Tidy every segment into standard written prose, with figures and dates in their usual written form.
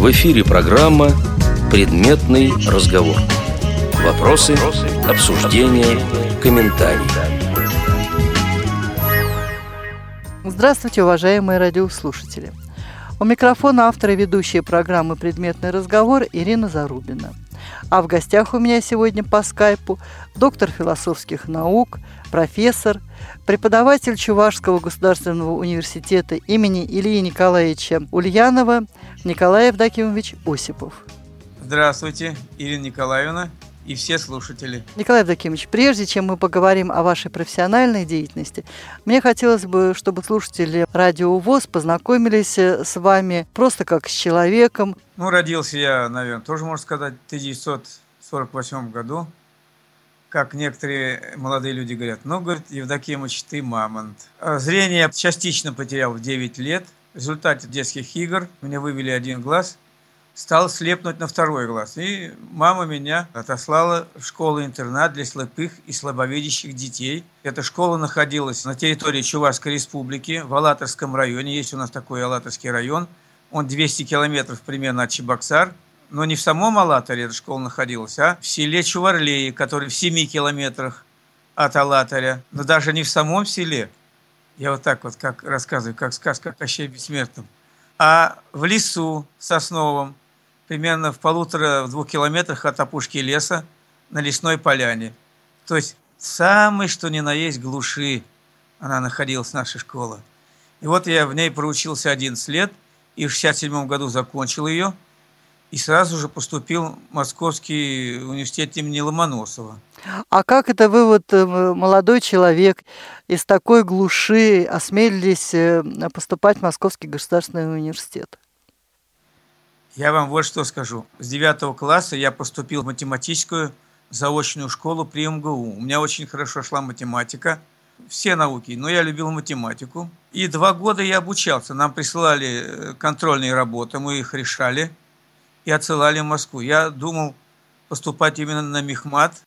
В эфире программа «Предметный разговор». Вопросы, обсуждения, комментарии. Здравствуйте, уважаемые радиослушатели. У микрофона автор и ведущая программы «Предметный разговор» Ирина Зарубина. А в гостях у меня сегодня по скайпу доктор философских наук, профессор, преподаватель Чувашского государственного университета имени Ильи Николаевича Ульянова Николай Евдакимович Осипов. Здравствуйте, Ирина Николаевна и все слушатели. Николай Евдокимович, прежде чем мы поговорим о вашей профессиональной деятельности, мне хотелось бы, чтобы слушатели Радио ВОС познакомились с вами просто как с человеком. Родился я, наверное, тоже можно сказать, в 1948 году. Как некоторые молодые люди говорят, говорит, Евдокимович, ты мамонт. Зрение я частично потерял в 9 лет. В результате детских игр мне вывели один глаз. Стал слепнуть на второй глаз. И мама меня отослала в школу-интернат для слепых и слабовидящих детей. Эта школа находилась на территории Чувашской республики, в Алатырском районе. Есть у нас такой Алатырский район. Он 200 километров примерно от Чебоксар. Но не в самом Алатыре эта школа находилась, а в селе Чуварлеи, который в 7 километрах от Алатыря. Но даже не в самом селе. Я так рассказываю, как сказка о Кащее Бессмертном. А в лесу сосновом, примерно в 1,5-2 километрах от опушки леса на лесной поляне. То есть самой, что ни на есть, глуши она находилась, наша школа. И я в ней проучился 11 лет, и в 1967 году закончил ее, и сразу же поступил в Московский университет имени Ломоносова. А как это вы, молодой человек, из такой глуши осмелились поступать в Московский государственный университет? Я вам вот что скажу. С 9 класса я поступил в математическую заочную школу при МГУ. У меня очень хорошо шла математика, все науки, но я любил математику. И 2 года я обучался. Нам присылали контрольные работы, мы их решали и отсылали в Москву. Я думал поступать именно на мехмат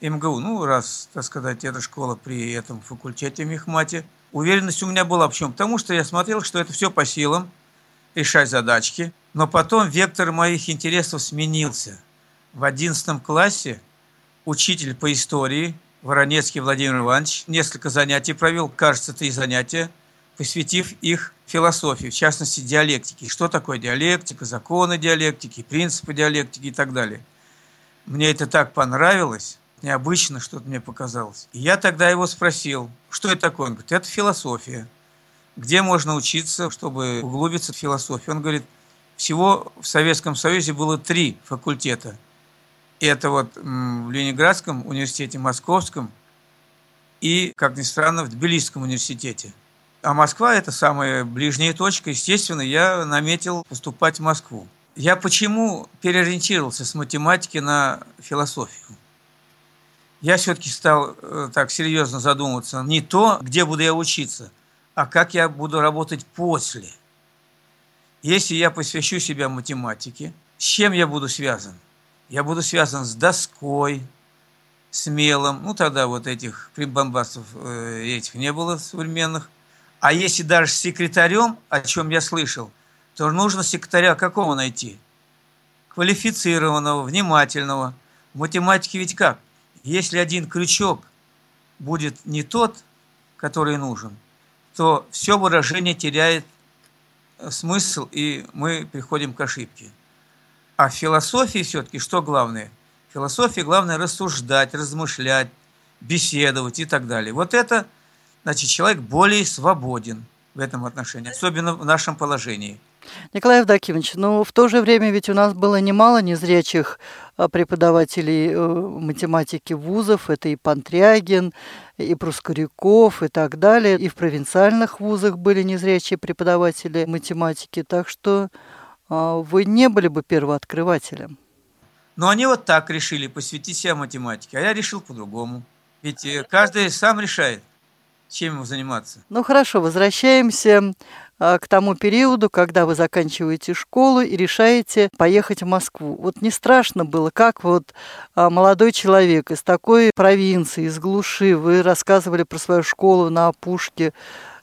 МГУ. Раз, так сказать, эта школа при этом факультете мехмате. Уверенность у меня была. Почему? Потому что я смотрел, что это все по силам, решать задачки. Но потом вектор моих интересов сменился. В 11 классе учитель по истории Воронецкий Владимир Иванович несколько занятий провел, кажется, 3 занятия, посвятив их философии, в частности, диалектике. Что такое диалектика, законы диалектики, принципы диалектики и так далее. Мне это так понравилось, необычно что-то мне показалось. И я тогда его спросил, что это такое? Он говорит, это философия. Где можно учиться, чтобы углубиться в философию? Он говорит, всего в Советском Союзе было 3 факультета. Это в Ленинградском университете, Московском и, как ни странно, в Тбилисском университете. А Москва – это самая ближняя точка. Естественно, я наметил поступать в Москву. Я почему переориентировался с математики на философию? Я все-таки стал так серьезно задумываться не то, где буду я учиться, а как я буду работать после. Если я посвящу себя математике, с чем я буду связан? Я буду связан с доской, с мелом. Тогда этих прибамбасов этих не было современных. А если даже с секретарем, о чем я слышал, то нужно секретаря какого найти? Квалифицированного, внимательного. В математике ведь как? Если один крючок будет не тот, который нужен, то все выражение теряет смысл, и мы приходим к ошибке. А в философии все-таки что главное? В философии главное рассуждать, размышлять, беседовать и так далее. Это, значит, человек более свободен в этом отношении, особенно в нашем положении. Николай Евдокимович, в то же время ведь у нас было немало незрячих преподавателей математики вузов. Это и Понтрягин, и Прускоряков, и так далее. И в провинциальных вузах были незрячие преподаватели математики. Так что вы не были бы первооткрывателем. Но они так решили посвятить себя математике. А я решил по-другому. Ведь каждый сам решает, чем ему заниматься. Хорошо, возвращаемся к тому периоду, когда вы заканчиваете школу и решаете поехать в Москву. Не страшно было, как молодой человек из такой провинции, из глуши, вы рассказывали про свою школу на опушке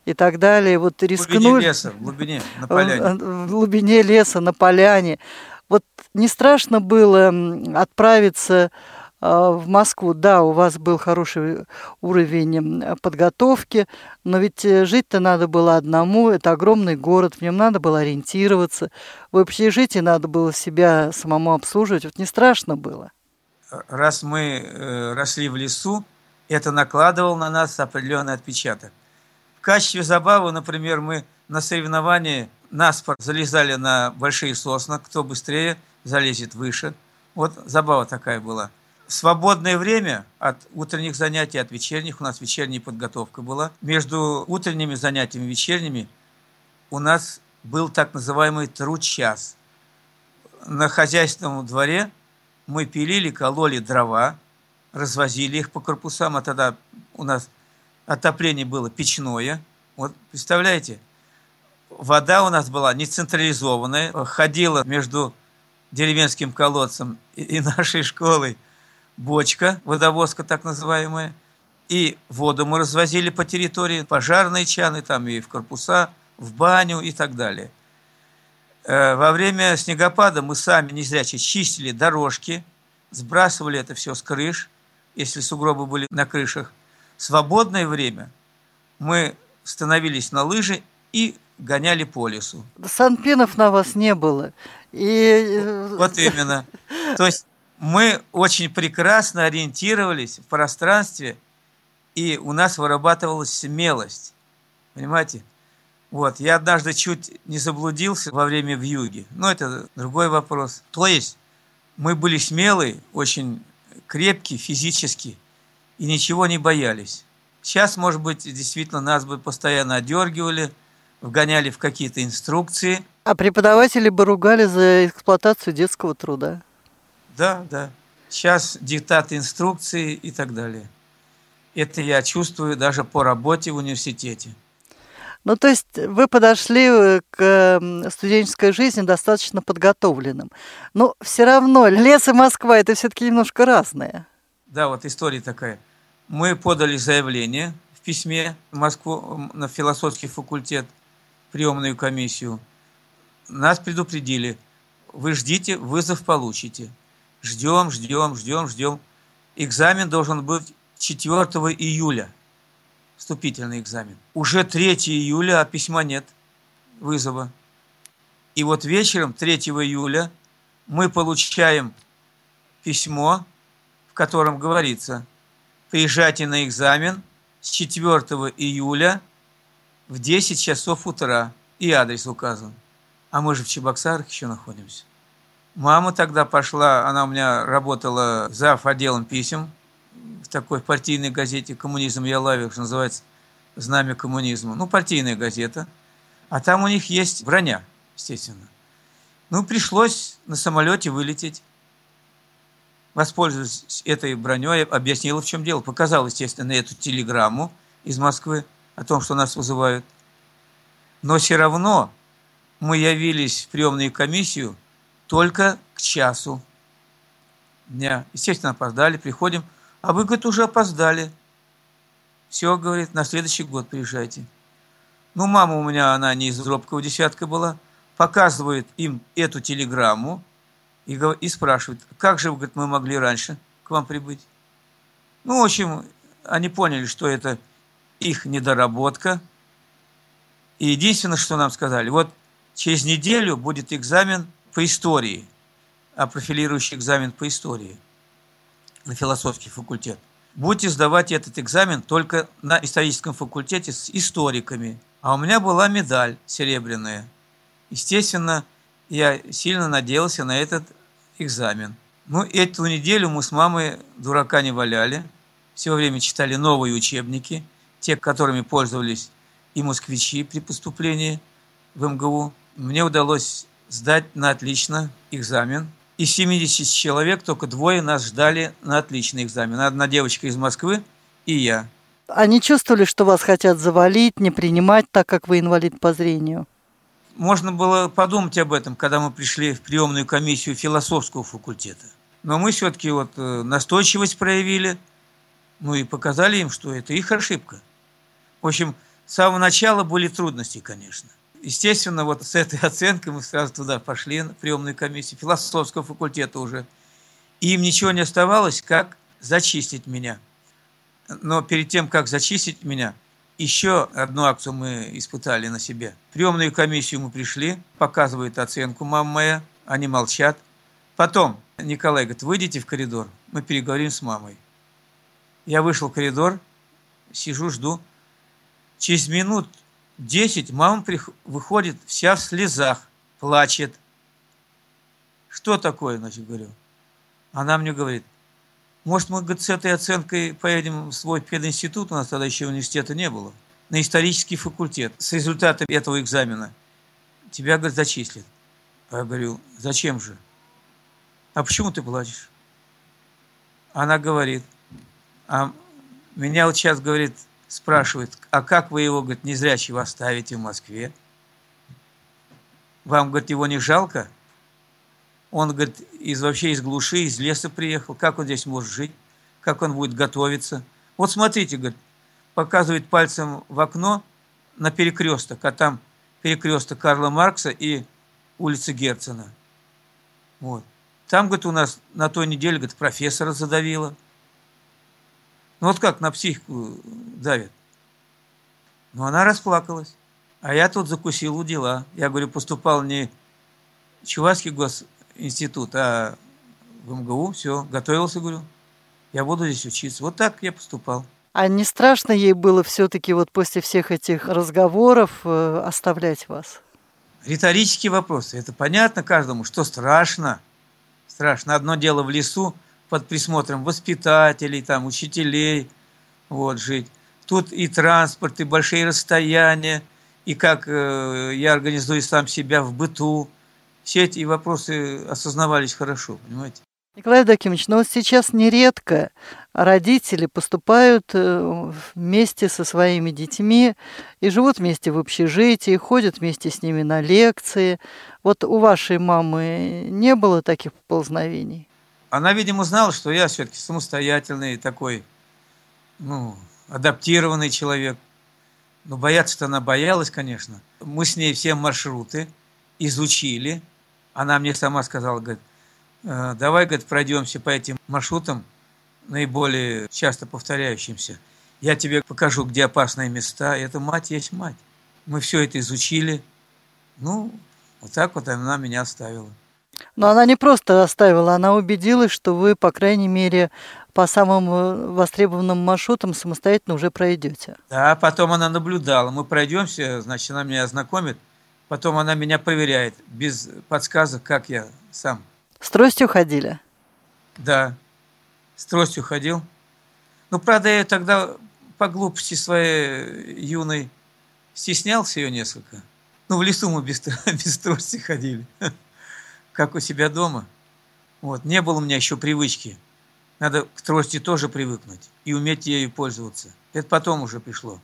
и так далее. Вот рискнули. В глубине леса, в глубине, на поляне. В глубине леса, на поляне. Вот не страшно было отправиться в Москву? Да, у вас был хороший уровень подготовки, но ведь жить-то надо было одному, это огромный город, в нем надо было ориентироваться, в общежитии надо было себя самому обслуживать, вот не страшно было? Раз мы росли в лесу, это накладывало на нас определенный отпечаток. В качестве забавы, например, мы на соревновании наспор залезали на большие сосны, кто быстрее залезет выше. Вот забава такая была. В свободное время от утренних занятий, от вечерних, у нас вечерняя подготовка была. Между утренними занятиями и вечерними у нас был так называемый труд-час. На хозяйственном дворе мы пилили, кололи дрова, развозили их по корпусам, а тогда у нас отопление было печное. Вот представляете, вода у нас была не централизованная, ходила между деревенским колодцем и нашей школой бочка, водовозка так называемая, и воду мы развозили по территории, пожарные чаны, там и в корпуса, в баню и так далее. Во время снегопада мы сами незрячие чистили дорожки, сбрасывали это все с крыш, если сугробы были на крышах. В свободное время мы становились на лыжи и гоняли по лесу. Санпинов на вас не было. И... Вот именно. То есть мы очень прекрасно ориентировались в пространстве, и у нас вырабатывалась смелость. Понимаете? Вот. Я однажды чуть не заблудился во время вьюги. Но это другой вопрос. То есть мы были смелые, очень крепкие физически, и ничего не боялись. Сейчас, может быть, действительно нас бы постоянно одергивали, вгоняли в какие-то инструкции. А преподаватели бы ругали за эксплуатацию детского труда. Да, да. Сейчас диктат инструкции и так далее. Это я чувствую даже по работе в университете. Ну, то есть вы подошли к студенческой жизни достаточно подготовленным. Но все равно лес и Москва – это все-таки немножко разное. Да, вот история такая. Мы подали заявление в письме в Москву на философский факультет, приемную комиссию. Нас предупредили: вы ждите, вызов получите. Ждем. Экзамен должен быть 4 июля. Вступительный экзамен. Уже 3 июля, а письма нет, вызова. И вот вечером 3 июля мы получаем письмо, в котором говорится: приезжайте на экзамен с 4 июля в 10 часов утра. И адрес указан. А мы же в Чебоксарах еще находимся. Мама тогда пошла, она у меня работала зав. Отделом писем в такой партийной газете «Коммунизм я лавил», что называется «Знамя коммунизма». Ну, партийная газета. А там у них есть броня, естественно. Ну, пришлось на самолете вылететь. Воспользовавшись этой броней, объяснила, в чем дело. Показала, естественно, эту телеграмму из Москвы о том, что нас вызывают. Но все равно мы явились в приемную комиссию только к часу дня. Естественно, опоздали, приходим. А вы, говорит, уже опоздали. Все, говорит, на следующий год приезжайте. Ну, мама у меня, она не из робкого десятка была, показывает им эту телеграмму и спрашивает: как же, говорит, мы могли раньше к вам прибыть? Ну, в общем, они поняли, что это их недоработка. И единственное, что нам сказали: вот через неделю будет экзамен по истории, профилирующий экзамен по истории на философский факультет. Будете сдавать этот экзамен только на историческом факультете с историками. А у меня была медаль серебряная. Естественно, я сильно надеялся на этот экзамен. Ну, эту неделю мы с мамой дурака не валяли. Все время читали новые учебники, те, которыми пользовались и москвичи при поступлении в МГУ. Мне удалось сдать на отлично экзамен. Из 70 человек только 2 нас ждали на отличный экзамен. Одна девочка из Москвы и я. Они чувствовали, что вас хотят завалить, не принимать, так как вы инвалид по зрению? Можно было подумать об этом, когда мы пришли в приемную комиссию философского факультета. Но мы все-таки вот настойчивость проявили, ну и показали им, что это их ошибка. В общем, С самого начала были трудности, конечно. Естественно, вот с этой оценкой мы сразу туда пошли, на приемную комиссию философского факультета уже. И им ничего не оставалось, как зачистить меня. Но перед тем, как зачистить меня, еще одну акцию мы испытали на себе. В приемную комиссию мы пришли, показывают оценку мама моя, они молчат. Потом Николай говорит, выйдите в коридор, мы переговорим с мамой. Я вышел в коридор, сижу, жду. Через минут 10 мама выходит вся в слезах, плачет. Что такое, значит, говорю. Она мне говорит, может, мы, говорит, с этой оценкой поедем в свой пединститут, у нас тогда еще университета не было, на исторический факультет. С результатами этого экзамена тебя, говорит, зачислят. Я говорю, зачем же? А почему ты плачешь? Она говорит, а меня вот сейчас, говорит, спрашивает, а как вы его, говорит, незрячего оставите в Москве? Вам, говорит, его не жалко? Он, говорит, вообще из глуши, из леса приехал. Как он здесь может жить? Как он будет готовиться? Вот смотрите, говорит, показывает пальцем в окно на перекресток, а там перекресток Карла Маркса и улица Герцена. Вот. Там, говорит, у нас на той неделе, говорит, профессора задавило. Ну вот как на психику давят. Но она расплакалась. А я тут закусил у дела. Я говорю, поступал не в Чувашский госинститут, а в МГУ. Все, готовился, говорю. Я буду здесь учиться. Вот так я поступал. А не страшно ей было все-таки вот после всех этих разговоров оставлять вас? Риторические вопросы. Это понятно каждому, что страшно. Страшно. Одно дело в лесу, под присмотром воспитателей, там, учителей, вот, жить. Тут и транспорт, и большие расстояния, и как я организую сам себя в быту. Все эти вопросы осознавались хорошо, понимаете? Николай Евдокимович, но вот сейчас нередко родители поступают вместе со своими детьми и живут вместе в общежитии, ходят вместе с ними на лекции. Вот у вашей мамы не было таких поползновений? Она, видимо, знала, что я все-таки самостоятельный такой, адаптированный человек. Но бояться-то она боялась, конечно. Мы с ней все маршруты изучили. Она мне сама сказала, говорит, давай, говорит, пройдемся по этим маршрутам, наиболее часто повторяющимся. Я тебе покажу, где опасные места. Это мать есть мать. Мы все это изучили. Вот так вот она меня оставила. Но она не просто оставила, она убедилась, что вы, по крайней мере, по самым востребованным маршрутам самостоятельно уже пройдете. Да, потом она наблюдала. Мы пройдемся, значит, она меня ознакомит, потом она меня проверяет, без подсказок, как я сам. С тростью ходили? Да, с тростью ходил. Правда, я тогда по глупости своей юной стеснялся ее несколько. В лесу мы без трости ходили. Как у себя дома. Не было у меня еще привычки. Надо к трости тоже привыкнуть и уметь ею пользоваться. Это потом уже пришло.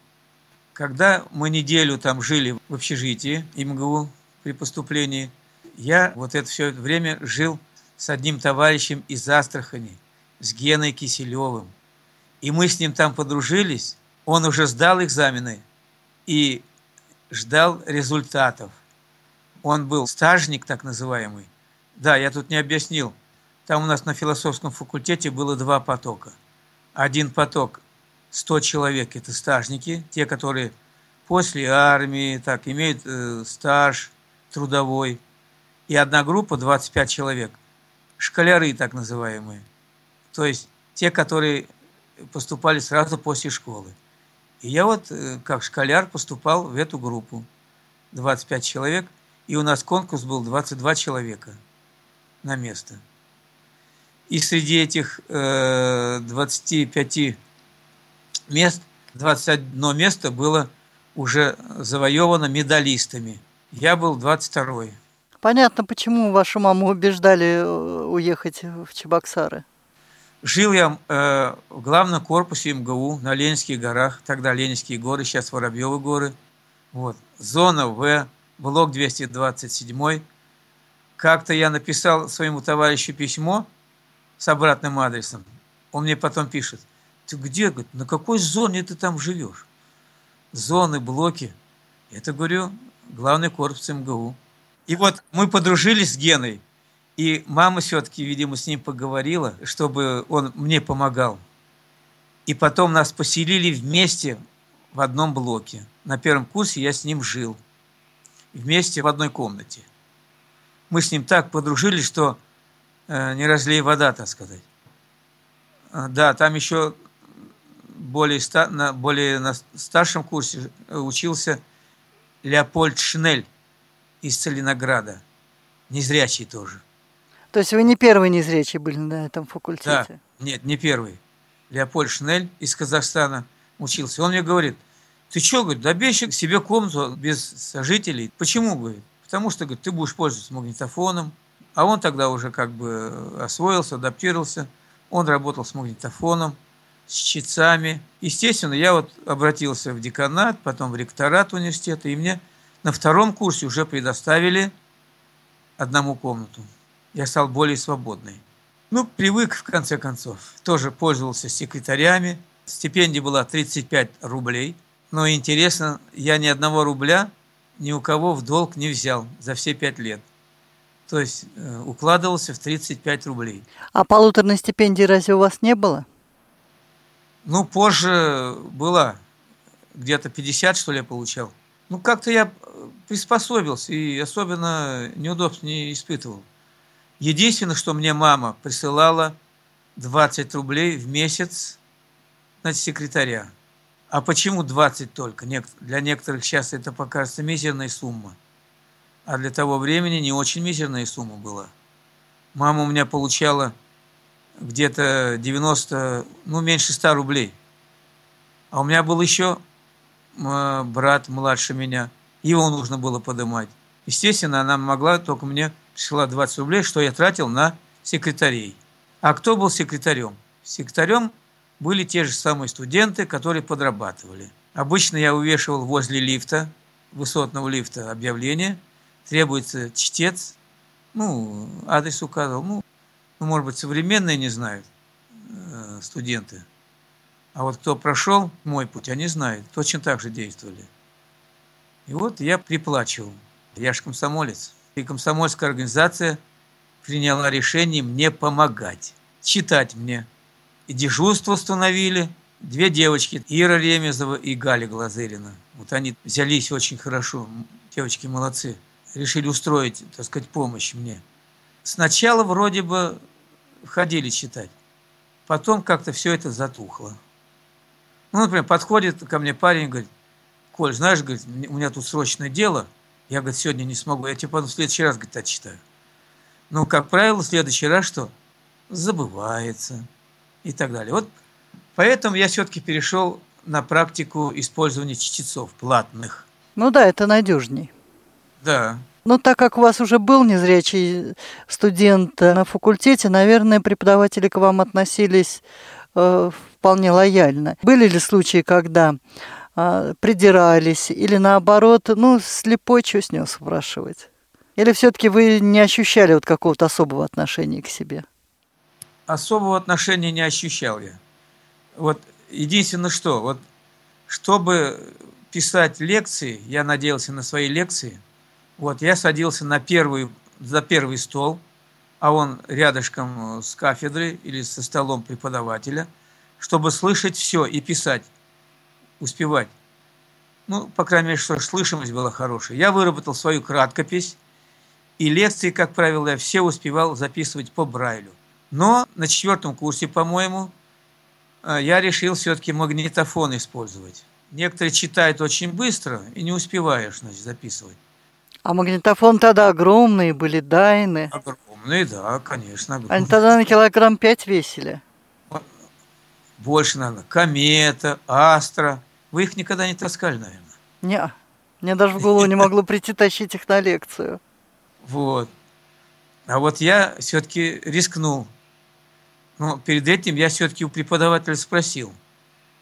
Когда мы неделю там жили в общежитии МГУ при поступлении, я вот это все время жил с одним товарищем из Астрахани, с Геной Киселевым. И мы с ним там подружились. Он уже сдал экзамены и ждал результатов. Он был стажник, так называемый. Да, я тут не объяснил. Там у нас на философском факультете было 2 потока. Один поток 100 человек – это стажники, те, которые после армии так имеют стаж трудовой. И одна группа – 25 человек. Школяры, так называемые. То есть те, которые поступали сразу после школы. И я как школяр поступал в эту группу. 25 человек. И у нас конкурс был 22 человека на место. И среди этих 25 мест, 21 место было уже завоевано медалистами. Я был 22-й. Понятно, почему вашу маму убеждали уехать в Чебоксары. Жил я в главном корпусе МГУ на Ленинских горах. Тогда Ленинские горы, сейчас Воробьевы горы. Зона В. Блок 227-й. Как-то я написал своему товарищу письмо с обратным адресом. Он мне потом пишет. Ты где, говорит, на какой зоне ты там живешь? зоны, блоки. Это, говорю, главный корпус МГУ. И вот мы подружились с Геной, и мама все-таки, видимо, с ним поговорила, чтобы он мне помогал. И потом нас поселили вместе в одном блоке. На первом курсе я с ним жил. Вместе в одной комнате. Мы с ним так подружились, что не разлей вода, так сказать. Да, там еще более на старшем курсе учился Леопольд Шнель из Целинограда. Незрячий тоже. То есть вы не первый незрячий были на этом факультете? Да, нет, не первый. Леопольд Шнель из Казахстана учился. Он мне говорит: ты что, говорит, обещай себе комнату без сожителей. Почему, говорит? Потому что, говорит, ты будешь пользоваться магнитофоном. А он тогда уже как бы освоился, адаптировался. Он работал с магнитофоном, с чтецами. Естественно, я вот обратился в деканат, потом в ректорат университета, и мне на втором курсе уже предоставили одному комнату. Я стал более свободный. Ну, привык, в конце концов. Тоже пользовался секретарями. Стипендия была 35 рублей. Но интересно, я ни одного рубля ни у кого в долг не взял за все 5 лет. То есть укладывался в 35 рублей. А полуторной стипендии разве у вас не было? Ну, позже была. Где-то 50, что ли, я получал. Ну, как-то я приспособился и особенно неудобств не испытывал. Единственное, что мне мама присылала 20 рублей в месяц на секретаря. А почему 20 только? Для некоторых сейчас это покажется мизерная сумма. А для того времени не очень мизерная сумма была. Мама у меня получала где-то 90, ну, меньше 100 рублей. А у меня был еще брат младше меня. Его нужно было подымать. Естественно, она могла, только мне пришла 20 рублей, что я тратил на секретарей. А кто был секретарем? Секретарем были те же самые студенты, которые подрабатывали. Обычно я увешивал возле лифта, высотного лифта, объявление. Требуется чтец. Ну, адрес указывал. Ну, может быть, современные не знают студенты. А вот кто прошел мой путь, они знают. Точно так же действовали. И вот я приплачивал. Я же комсомолец. И комсомольская организация приняла решение мне помогать, читать мне. И дежурство установили две девочки, Ира Ремезова и Галя Глазырина. Вот они взялись очень хорошо, девочки молодцы. Решили устроить, так сказать, помощь мне. Сначала вроде бы ходили читать, потом как-то все это затухло. Ну, например, подходит ко мне парень и говорит: Коль, знаешь, говорит, у меня тут срочное дело, я, говорит, сегодня не смогу, я тебе потом в следующий раз, говорит, отчитаю. Ну, как правило, в следующий раз что? Забывается и так далее. Вот поэтому я все-таки перешел на практику использования чтецов платных. Ну да, это надежней. Да. Но так как у вас уже был незрячий студент на факультете, наверное, преподаватели к вам относились вполне лояльно. Были ли случаи, когда придирались, или наоборот, ну, слепой, что с него спрашивать? Или все-таки вы не ощущали вот какого-то особого отношения к себе? Особого отношения не ощущал я. Вот единственное, что, вот, чтобы писать лекции, я надеялся на свои лекции, вот, я садился за первый стол, а он рядышком с кафедрой или со столом преподавателя, чтобы слышать все и писать, успевать. Ну, по крайней мере, что слышимость была хорошая. Я выработал свою краткопись, и лекции, как правило, я все успевал записывать по Брайлю. Но на четвертом курсе, по-моему, я решил все-таки магнитофон использовать. Некоторые читают очень быстро и не успеваешь, значит, записывать. А магнитофон тогда огромные были, дайны. Огромные, да, конечно. Огромные. Они тогда на 5 килограмм весили. Больше, наверное. Комета, Астра. Вы их никогда не таскали, наверное? Нет. Мне даже в голову не могло прийти тащить их на лекцию. Вот. А вот я все-таки рискнул. Но перед этим я все-таки у преподавателя спросил: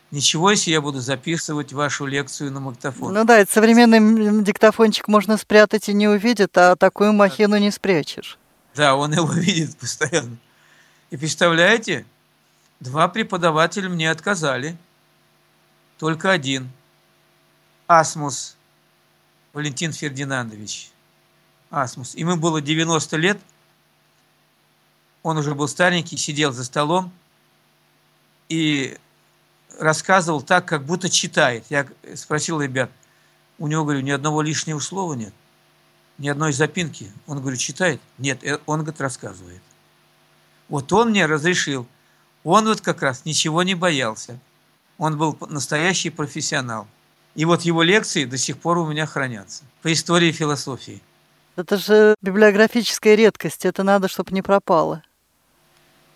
ничего, если я буду записывать вашу лекцию на магнитофон. Ну да, это современный диктофончик можно спрятать и не увидит, а такую махину не спрячешь. Да, он его видит постоянно. И представляете, 2 преподавателя мне отказали. Только один. Асмус Валентин Фердинандович. Асмус. Ему было 90 лет. Он уже был старенький, сидел за столом и рассказывал так, как будто читает. Я спросил ребят, у него, говорю, ни одного лишнего слова нет, ни одной запинки. Он, говорю, читает? Нет, он, говорит, рассказывает. Вот он мне разрешил. Он вот как раз ничего не боялся. Он был настоящий профессионал. И вот его лекции до сих пор у меня хранятся по истории и философии. Это же библиографическая редкость, это надо, чтобы не пропало.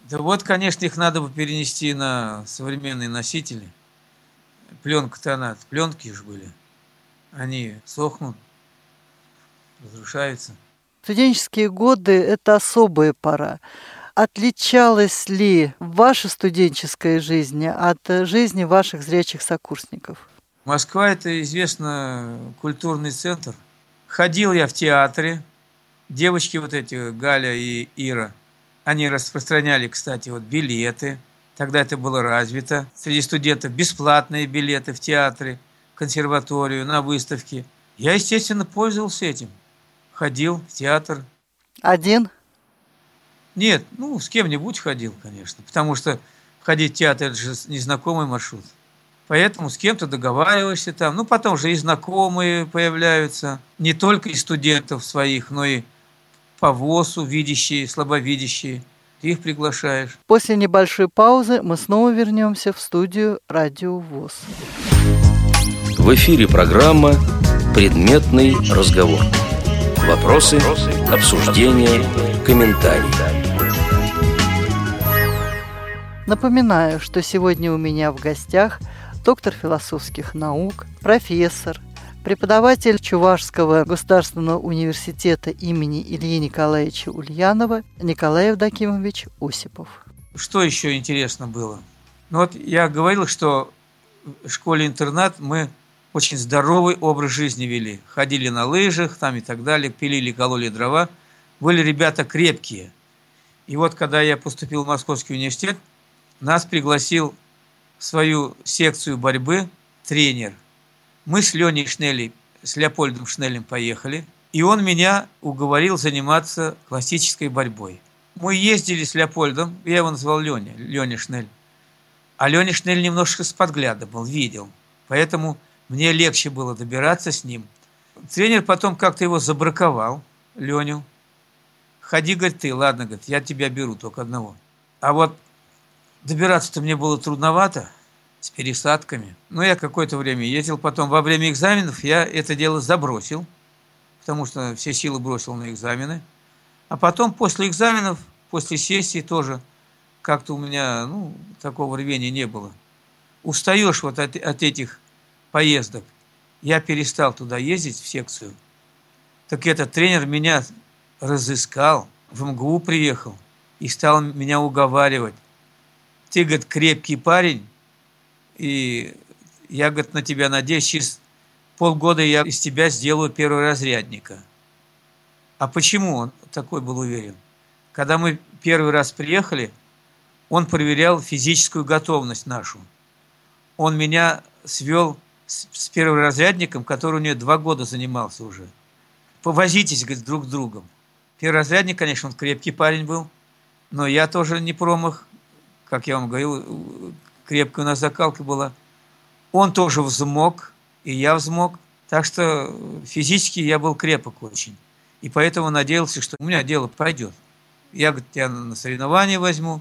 Да вот, конечно, их надо бы перенести на современные носители. Пленка-то она, пленки же были. Они сохнут, разрушаются. Студенческие годы – это особая пора. Отличалась ли ваша студенческая жизнь от жизни ваших зрячих сокурсников? Москва – это известно культурный центр. Ходил я в театре. Девочки вот эти, Галя и Ира, они распространяли, кстати, вот билеты. Тогда это было развито. Среди студентов бесплатные билеты в театры, в консерваторию, на выставки. Я, естественно, пользовался этим. Ходил в театр. Один? Нет, ну, с кем-нибудь ходил, конечно. Потому что ходить в театр – это же незнакомый маршрут. Поэтому с кем-то договариваешься там. Ну, потом же и знакомые появляются. Не только из студентов своих, но и по ВОСу, видящие, слабовидящие. Ты их приглашаешь. После небольшой паузы мы снова вернемся в студию «Радио ВОС». В эфире программа «Предметный разговор». Вопросы, обсуждения, комментарии. Напоминаю, что сегодня у меня в гостях доктор философских наук, профессор, преподаватель Чувашского государственного университета имени Ильи Николаевича Ульянова Николай Евдакимович Осипов. Что еще интересно было? Ну вот я говорил, что в школе-интернат мы очень здоровый образ жизни вели. Ходили на лыжах там и так далее, пилили, кололи дрова. Были ребята крепкие. И вот когда я поступил в Московский университет, нас пригласил в свою секцию борьбы тренер. Мы с Леней Шнелем, с Леопольдом Шнелем поехали, и он меня уговорил заниматься классической борьбой. Мы ездили с Леопольдом, я его назвал Леня Шнель. А Леня Шнель немножко с подгляда был, видел. Поэтому мне легче было добираться с ним. Тренер потом как-то его забраковал, Леню. Ходи, говорит, ты, ладно, говорит, я тебя беру только одного. А вот добираться-то мне было трудновато, с пересадками. Но я какое-то время ездил. Потом во время экзаменов я это дело забросил, потому что все силы бросил на экзамены. А потом после экзаменов, после сессии тоже как-то у меня такого рвения не было. Устаешь вот от этих поездок. Я перестал туда ездить, в секцию. Так этот тренер меня разыскал, в МГУ приехал и стал меня уговаривать. Ты, говорит, крепкий парень, и я, говорит, на тебя надеюсь, через полгода я из тебя сделаю перворазрядника. А почему он такой был уверен? Когда мы первый раз приехали, он проверял физическую готовность нашу. Он меня свел с перворазрядником, который у него 2 года занимался уже. Повозитесь, говорит, друг с другом. Перворазрядник, конечно, он крепкий парень был, но я тоже не промах. Как я вам говорил, крепкая у нас закалка была. Он тоже взмок, и я взмок. Так что физически я был крепок очень. И поэтому надеялся, что у меня дело пойдет. Я, говорит, тебя на соревнования возьму.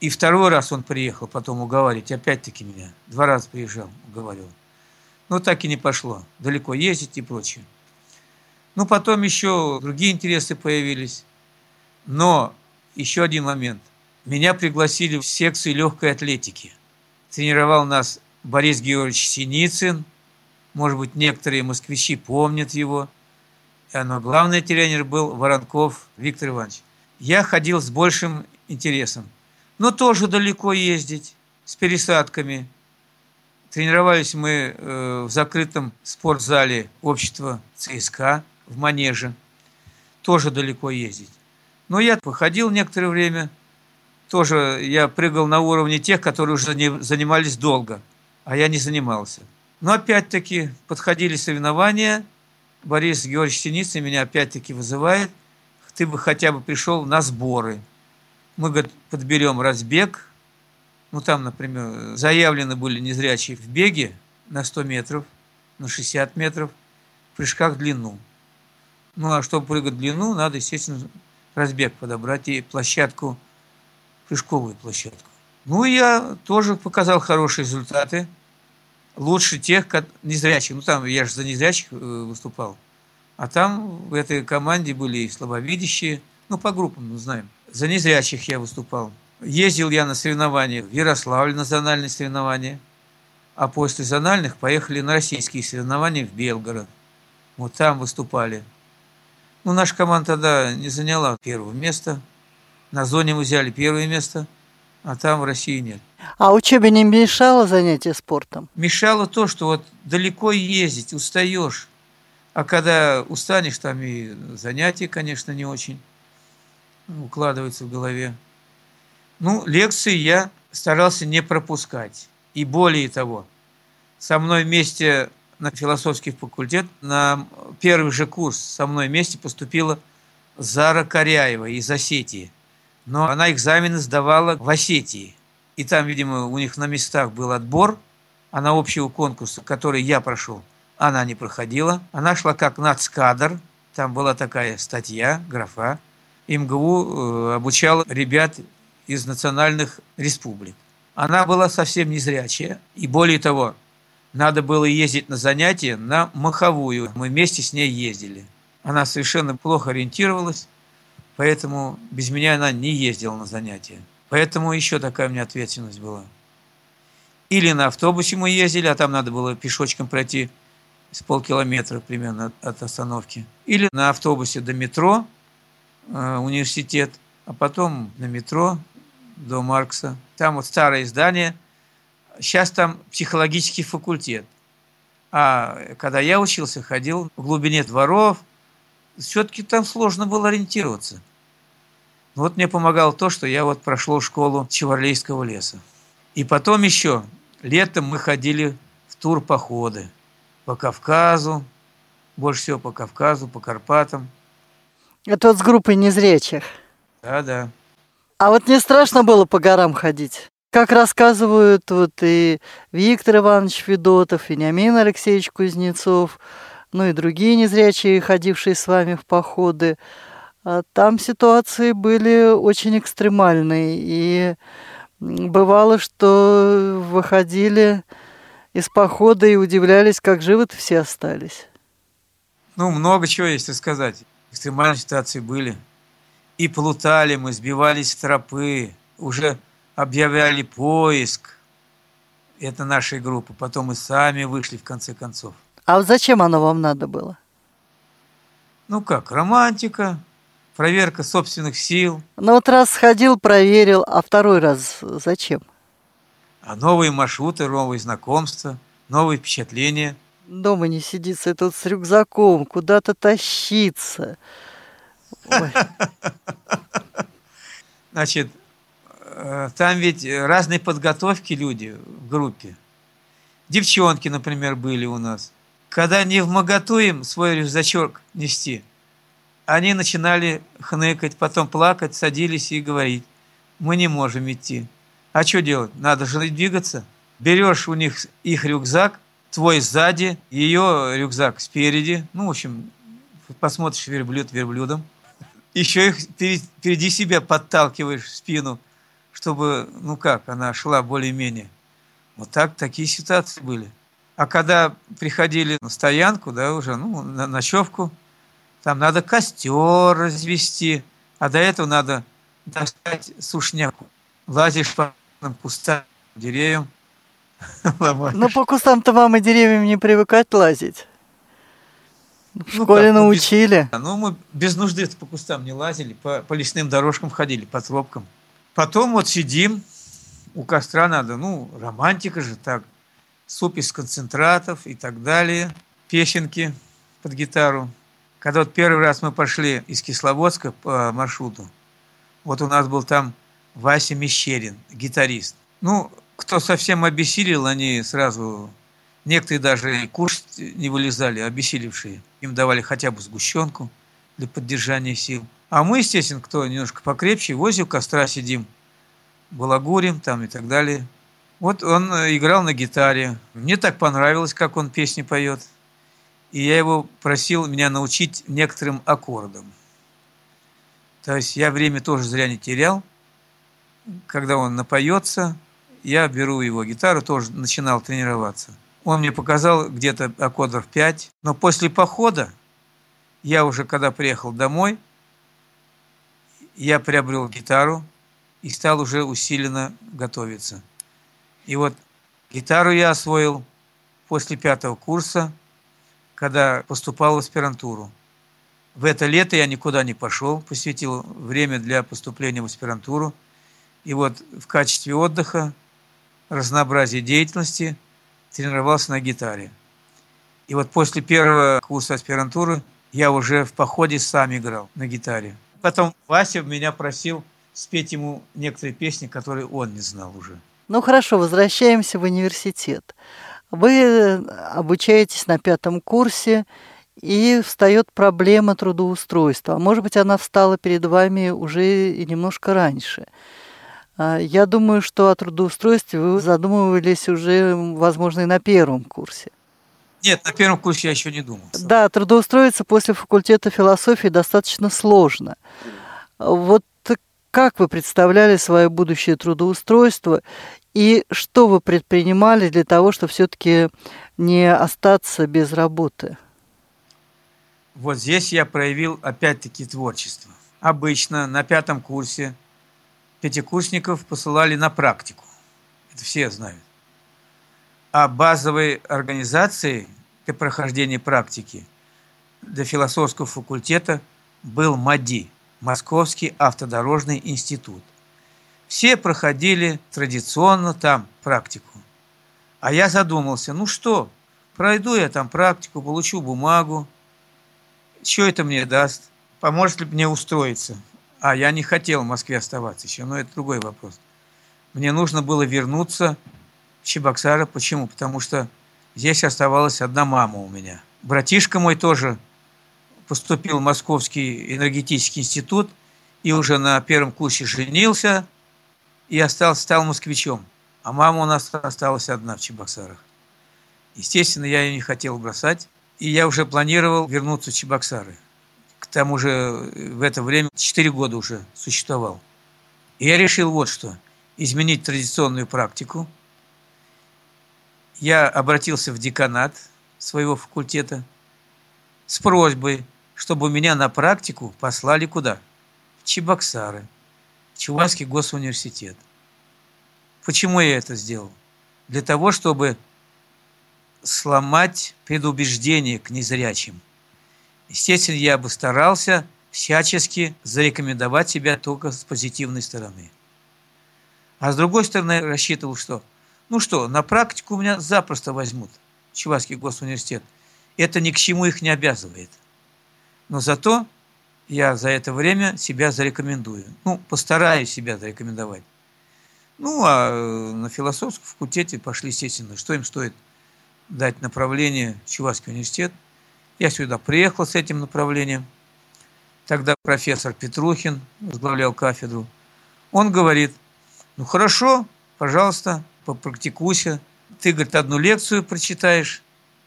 И второй раз он приехал потом уговаривать. Опять-таки меня. 2 раза приезжал, уговаривал. Но так и не пошло. Далеко ездить и прочее. Ну, потом еще другие интересы появились. Но еще один момент. Меня пригласили в секцию легкой атлетики. Тренировал нас Борис Георгиевич Синицын. Может быть, некоторые москвичи помнят его. Но главный тренер был Воронков Виктор Иванович. Я ходил с большим интересом. Но тоже далеко ездить, с пересадками. Тренировались мы в закрытом спортзале общества ЦСКА в Манеже. Тоже далеко ездить. Но я походил некоторое время. Тоже я прыгал на уровне тех, которые уже занимались долго, а я не занимался. Но опять-таки подходили соревнования. Борис Георгиевич Синицын меня опять-таки вызывает. Ты бы хотя бы пришел на сборы. Мы, говорит, подберем разбег. Ну, там, например, заявлены были незрячие в беге на 100 метров, на 60 метров, в прыжках в длину. Ну, а чтобы прыгать в длину, надо, естественно, разбег подобрать и площадку, прыжковую площадку. Ну, я тоже показал хорошие результаты. Лучше тех незрячих. Ну, там я же за незрячих выступал. А там в этой команде были и слабовидящие. Ну, по группам, мы знаем. За незрячих я выступал. Ездил я на соревнования в Ярославле, на зональные соревнования. А после зональных поехали на российские соревнования в Белгород. Вот там выступали. Ну, наша команда тогда не заняла первое место. На зоне мы взяли первое место, а там в России нет. А учебе не мешало занятие спортом? Мешало то, что вот далеко ездить, устаешь. А когда устанешь, там и занятия, конечно, не очень укладываются в голове. Ну, лекции я старался не пропускать. И более того, со мной вместе на философский факультет, на первый же курс со мной вместе поступила Зара Коряева из Осетии. Но она экзамены сдавала в Осетии. И там, видимо, у них на местах был отбор, а на общего конкурса, который я прошел, она не проходила. Она шла как нацкадр. Там была такая статья, графа. МГУ обучала ребят из национальных республик. Она была совсем незрячая. И более того, надо было ездить на занятия на маховую. Мы вместе с ней ездили. Она совершенно плохо ориентировалась, поэтому без меня она не ездила на занятия. Поэтому еще такая у меня ответственность была. Или на автобусе мы ездили, а там надо было пешочком пройти с полкилометра примерно от остановки. Или на автобусе до метро, университет, а потом на метро до Маркса. Там вот старое здание, сейчас там психологический факультет. А когда я учился, ходил в глубине дворов, все-таки там сложно было ориентироваться. Но вот мне помогало то, что я вот прошел школу Чуварлейского леса. И потом еще летом мы ходили в турпоходы. По Кавказу, больше всего по Кавказу, по Карпатам. Это вот с группой незрячих. Да. А вот не страшно было по горам ходить? Как рассказывают вот и Виктор Иванович Федотов, и Вениамин Алексеевич Кузнецов, ну и другие незрячие, ходившие с вами в походы. Там ситуации были очень экстремальные. И бывало, что выходили из похода и удивлялись, как живы-то все остались. Ну, много чего есть рассказать. Экстремальные ситуации были. И плутали мы, сбивались с тропы, уже объявляли поиск. Это нашей группы. Потом мы сами вышли, в конце концов. А вот зачем оно вам надо было? Ну как, романтика, проверка собственных сил. Ну вот раз сходил, проверил, а второй раз зачем? А новые маршруты, новые знакомства, новые впечатления. Дома не сидится, это вот с рюкзаком, куда-то тащиться. Значит, там ведь разные подготовки люди в группе. Девчонки, например, были у нас. Когда не вмоготу им свой рюкзачок нести, они начинали хныкать, потом плакать, садились и говорить: мы не можем идти. А что делать? Надо же двигаться. Берешь у них их рюкзак, твой сзади, ее рюкзак спереди. Ну, в общем, посмотришь верблюд верблюдом. Еще их впереди себя подталкиваешь в спину, чтобы, ну как, она шла более-менее. Вот так, такие ситуации были. А когда приходили на стоянку, да, уже, ну, на ночевку, там надо костер развести, а до этого надо достать сушняку. Лазишь по кустам, деревьям, ломаешь. Ну, по кустам-то вам и деревьям не привыкать лазить. В школе научили. Ну, мы без нужды по кустам не лазили, по лесным дорожкам ходили, по тропкам. Потом вот сидим, у костра надо, ну, романтика же, так, суп из концентратов и так далее, песенки под гитару. Когда вот первый раз мы пошли из Кисловодска по маршруту, вот у нас был там Вася Мещерин, гитарист. Ну, кто совсем обессилел, они сразу Некоторые даже и кушать не вылезали, обессилевшие. Им давали хотя бы сгущенку для поддержания сил. А мы, естественно, кто немножко покрепче, возле костра сидим, балагурим там и так далее. Вот он играл на гитаре. Мне так понравилось, как он песни поет. И я его просил меня научить некоторым аккордам. То есть я время тоже зря не терял. Когда он напоется, я беру его гитару, тоже начинал тренироваться. Он мне показал где-то аккордов 5. Но после похода, я уже когда приехал домой, я приобрел гитару и стал уже усиленно готовиться. И вот гитару я освоил после 5 курса, когда поступал в аспирантуру. В это лето я никуда не пошел, посвятил время для поступления в аспирантуру. И вот в качестве отдыха, разнообразия деятельности тренировался на гитаре. И вот после 1 курса аспирантуры я уже в походе сам играл на гитаре. Потом Вася меня просил спеть ему некоторые песни, которые он не знал уже. Ну хорошо, возвращаемся в университет. Вы обучаетесь на 5 курсе, и встает проблема трудоустройства. А может быть, она встала перед вами уже и немножко раньше. Я думаю, что о трудоустройстве вы задумывались уже, возможно, и на 1 курсе. Нет, на 1 курсе я еще не думал. Да, трудоустроиться после факультета философии достаточно сложно. Вот как вы представляли свое будущее трудоустройство и что вы предпринимали для того, чтобы все-таки не остаться без работы? Вот здесь я проявил опять-таки творчество. Обычно на 5 курсе пятикурсников посылали на практику. Это все знают. А базовой организацией для прохождения практики для философского факультета был МАДИ, Московский автодорожный институт. Все проходили традиционно там практику. А я задумался, ну что, пройду я там практику, получу бумагу. Что это мне даст? Поможет ли мне устроиться? А я не хотел в Москве оставаться еще, но это другой вопрос. Мне нужно было вернуться в Чебоксары. Почему? Потому что здесь оставалась одна мама у меня. Братишка мой тоже поступил в Московский энергетический институт и уже на 1 курсе женился и стал москвичом. А мама у нас осталась одна в Чебоксарах. Естественно, я ее не хотел бросать. И я уже планировал вернуться в Чебоксары. К тому же в это время 4 года уже существовал. И я решил вот что. Изменить традиционную практику. Я обратился в деканат своего факультета с просьбой, чтобы меня на практику послали куда? В Чебоксары, в Чувашский госуниверситет. Почему я это сделал? Для того, чтобы сломать предубеждение к незрячим. Естественно, я бы старался всячески зарекомендовать себя только с позитивной стороны. А с другой стороны, рассчитывал, что на практику меня запросто возьмут в Чувашский госуниверситет. Это ни к чему их не обязывает. Но зато я за это время себя зарекомендую. Постараюсь себя зарекомендовать. А на философском факультете пошли, естественно, что им стоит дать направление в Чувашский университет. Я сюда приехал с этим направлением. Тогда профессор Петрухин возглавлял кафедру. Он говорит, хорошо, пожалуйста, попрактикуйся. Ты, говорит, одну лекцию прочитаешь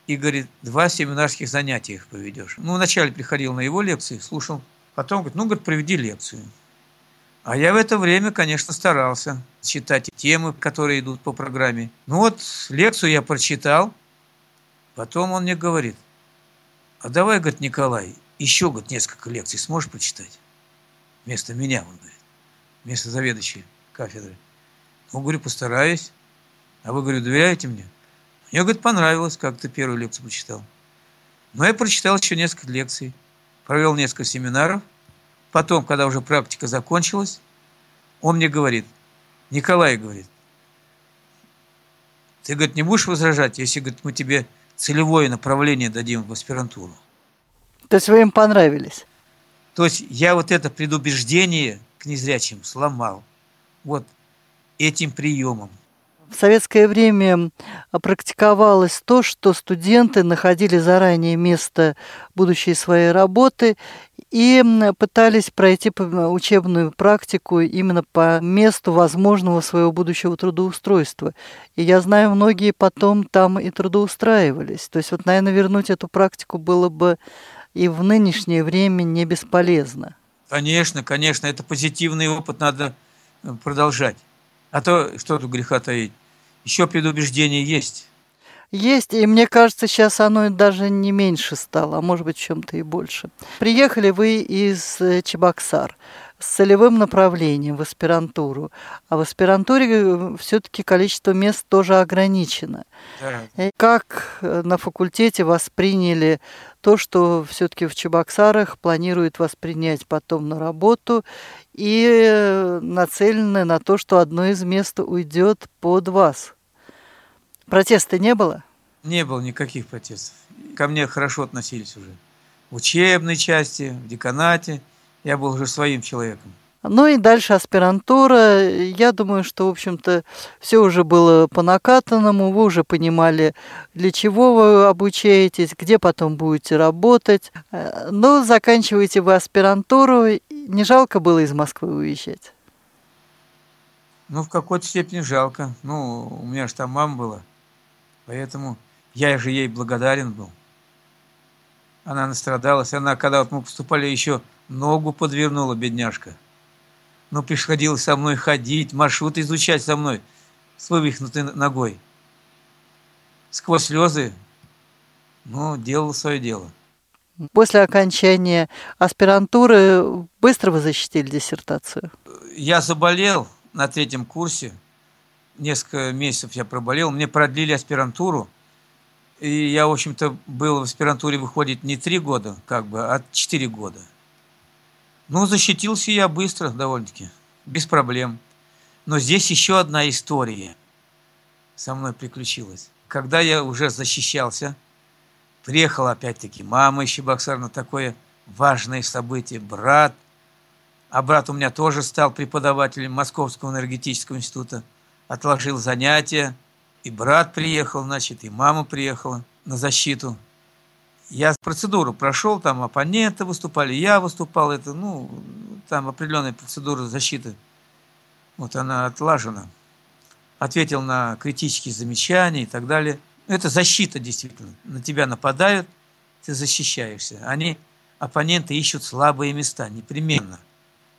и, говорит, 2 семинарских занятия их поведешь. Вначале приходил на его лекции, слушал. Потом, говорит, проведи лекцию. А я в это время, конечно, старался читать темы, которые идут по программе. Лекцию я прочитал. Потом он мне говорит, а давай, говорит, Николай, еще, говорит, несколько лекций сможешь прочитать? Вместо меня, он говорит, вместо заведующей кафедры. Говорю, постараюсь. А вы, говорю, доверяете мне? Мне, говорит, понравилось, как ты 1 лекцию прочитал. Но я прочитал еще несколько лекций, провел несколько семинаров. Потом, когда уже практика закончилась, он мне говорит, Николай, говорит, ты, говорит, не будешь возражать, если, говорит, мы тебе целевое направление дадим в аспирантуру. То есть вы им понравились? То есть я вот это предубеждение к незрячим сломал. Вот этим приемом. В советское время практиковалось то, что студенты находили заранее место будущей своей работы и пытались пройти учебную практику именно по месту возможного своего будущего трудоустройства. И я знаю, многие потом там и трудоустраивались. То есть, вот, наверное, вернуть эту практику было бы и в нынешнее время не бесполезно. Конечно, конечно, это позитивный опыт, надо продолжать. А то что тут греха таить? Еще предубеждение есть. Есть, и мне кажется, сейчас оно даже не меньше стало, а может быть, в чем-то и больше. Приехали вы из Чебоксар с целевым направлением в аспирантуру, а в аспирантуре все-таки количество мест тоже ограничено. Да. Как на факультете восприняли то, что все-таки в Чебоксарах планируют вас принять потом на работу и нацелены на то, что одно из мест уйдет под вас? Протеста не было? Не было никаких протестов. Ко мне хорошо относились уже. В учебной части, в деканате. Я был уже своим человеком. Ну и дальше аспирантура. Я думаю, что, в общем-то, все уже было по накатанному. Вы уже понимали, для чего вы обучаетесь, где потом будете работать. Но заканчиваете вы аспирантуру. Не жалко было из Москвы уезжать? Ну, в какой-то степени жалко. Ну, у меня же там мама была. Поэтому я же ей благодарен был. Она настрадалась. Она, когда вот мы поступали, еще ногу подвернула, бедняжка. Но приходилось со мной ходить, маршрут изучать со мной с вывихнутой ногой. Сквозь слезы, ну, делала свое дело. После окончания аспирантуры быстро вы защитили диссертацию? Я заболел на третьем курсе. Несколько месяцев я проболел, мне продлили аспирантуру, и я, в общем-то, был в аспирантуре, выходит, не 3 года, как бы, а 4 года. Ну, защитился я быстро, довольно-таки, без проблем. Но здесь еще одна история со мной приключилась. Когда я уже защищался, приехала опять-таки мама из Чебоксар на такое важное событие, брат. А брат у меня тоже стал преподавателем Московского энергетического института. Отложил занятия, и брат приехал, значит, и мама приехала на защиту. Я процедуру прошел, там оппоненты выступали, я выступал, это, ну, там определенная процедура защиты. Вот она отлажена. Ответил на критические замечания и так далее. Это защита, действительно. На тебя нападают, ты защищаешься. Они, оппоненты, ищут слабые места, непременно.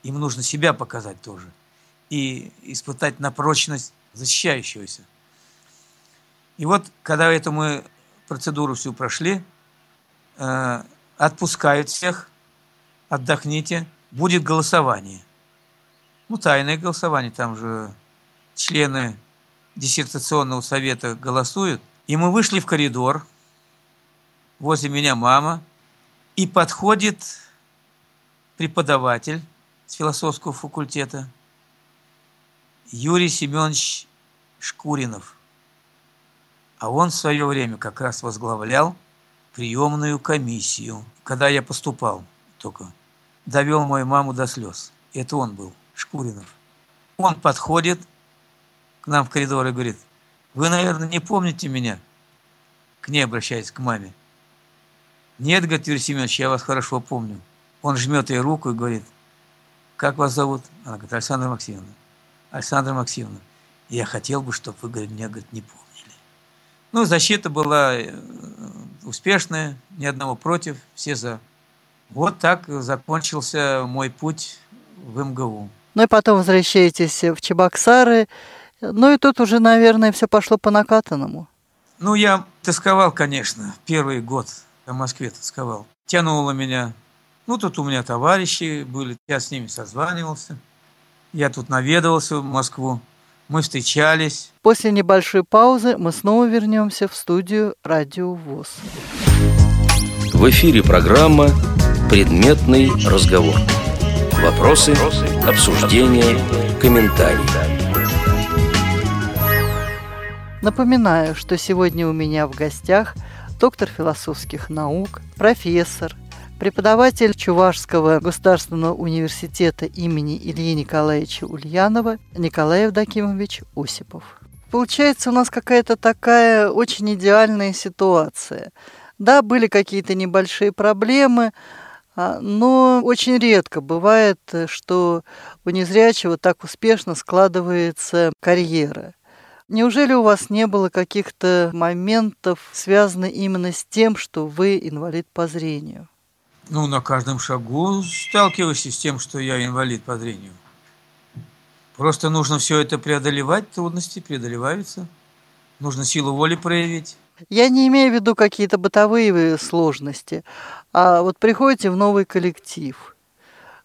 Им нужно себя показать тоже и испытать на прочность защищающегося. И вот, когда эту мы процедуру всю прошли, отпускают всех, отдохните, будет голосование. Ну, тайное голосование, там же члены диссертационного совета голосуют. И мы вышли в коридор, возле меня мама, и подходит преподаватель с философского факультета, Юрий Семёнович Шкуринов. А он в свое время как раз возглавлял приемную комиссию, когда я поступал только. Довел мою маму до слез. Это он был, Шкуринов. Он подходит к нам в коридор и говорит: «Вы, наверное, не помните меня?» К ней обращается, к маме. «Нет, — говорит, — Юрий Семёнович, я вас хорошо помню». Он жмет ей руку и говорит: «Как вас зовут?» Она говорит: «Александра Максимовна». «Александра Максимовна, я хотел бы, чтобы вы, — говорит, — меня, — говорит, — не помнили». Ну, защита была успешная, ни одного против, все за. Вот так закончился мой путь в МГУ. Ну и потом возвращаетесь в Чебоксары. Ну и тут уже, наверное, все пошло по накатанному. Ну, я тосковал, конечно, первый год в Москве тосковал. Тянуло меня. Ну, тут у меня товарищи были, я с ними созванивался. Я тут наведывался в Москву, мы встречались. После небольшой паузы мы снова вернемся в студию «Радио ВОС». В эфире программа «Предметный разговор». Вопросы, обсуждения, комментарии. Напоминаю, что сегодня у меня в гостях доктор философских наук, профессор, преподаватель Чувашского государственного университета имени Ильи Николаевича Ульянова Николай Евдакимович Осипов. Получается, у нас какая-то такая очень идеальная ситуация. Да, были какие-то небольшие проблемы, но очень редко бывает, что у незрячего так успешно складывается карьера. Неужели у вас не было каких-то моментов, связанных именно с тем, что вы инвалид по зрению? На каждом шагу сталкиваешься с тем, что я инвалид по зрению. Просто нужно все это преодолевать, трудности преодолеваются. Нужно силу воли проявить. Я не имею в виду какие-то бытовые сложности. А вот приходите в новый коллектив,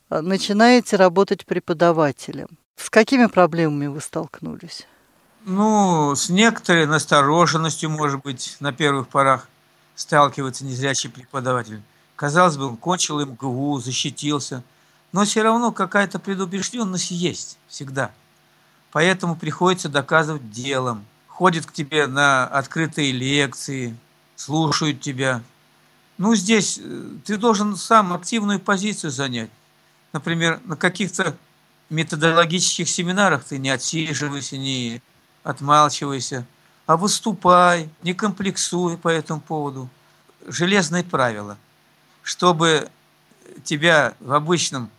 начинаете работать преподавателем. С какими проблемами вы столкнулись? С некоторой настороженностью, может быть, на первых порах сталкивается незрячий преподаватель. Казалось бы, он кончил МГУ, защитился. Но все равно какая-то предубежденность есть всегда. Поэтому приходится доказывать делом. Ходят к тебе на открытые лекции, слушают тебя. Здесь ты должен сам активную позицию занять. Например, на каких-то методологических семинарах ты не отсиживайся, не отмалчивайся, а выступай, не комплексуй по этому поводу. Железное правило. Чтобы тебя в обычном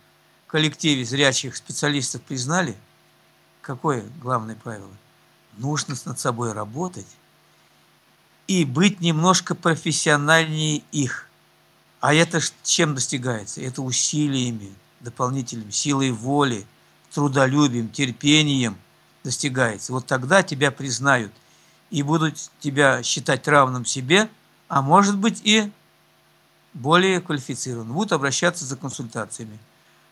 коллективе зрячих специалистов признали, какое главное правило? Нужно над собой работать и быть немножко профессиональнее их. А это чем достигается? Это усилиями, дополнительными, силой воли, трудолюбием, терпением достигается. Вот тогда тебя признают и будут тебя считать равным себе, а может быть и более квалифицированы, будут обращаться за консультациями.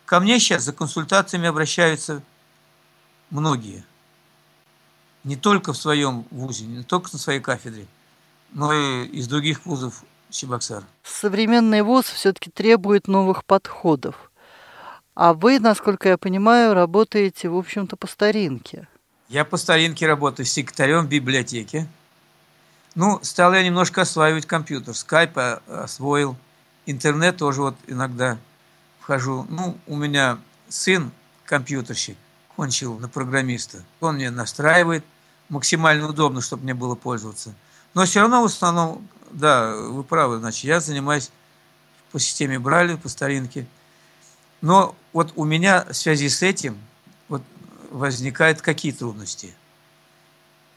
Ко мне сейчас за консультациями обращаются многие. Не только в своем вузе, не только на своей кафедре, но и из других вузов Чебоксар. Современный вуз все-таки требует новых подходов. А вы, насколько я понимаю, работаете, в общем-то, по старинке. Я по старинке работаю секретарем в библиотеке. Стал я немножко осваивать компьютер. Скайп освоил. Интернет тоже иногда вхожу. У меня сын компьютерщик, кончил на программиста. Он мне настраивает. Максимально удобно, чтобы мне было пользоваться. Но все равно в основном, да, вы правы, значит, я занимаюсь по системе Брайля, по старинке. Но у меня в связи с этим возникают какие трудности.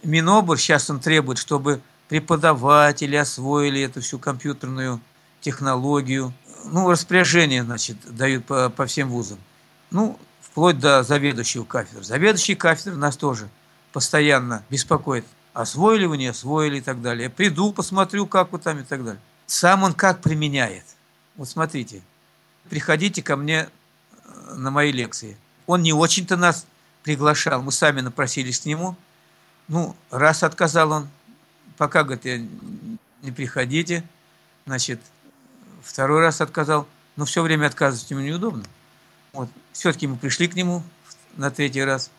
Минобр сейчас он требует, чтобы преподаватели освоили эту всю компьютерную технологию. Распоряжение, значит, дают по всем вузам. Вплоть до заведующего кафедры. Заведующий кафедры нас тоже постоянно беспокоит. Освоили вы, не освоили и так далее. Я приду, посмотрю, как вы там и так далее. Сам он как применяет. Смотрите, приходите ко мне на мои лекции. Он не очень-то нас приглашал. Мы сами напросились к нему. Раз отказал он. Пока, говорит, не приходите. Значит, второй раз отказал. Но все время отказывать ему неудобно. Все-таки мы пришли к нему на третий раз.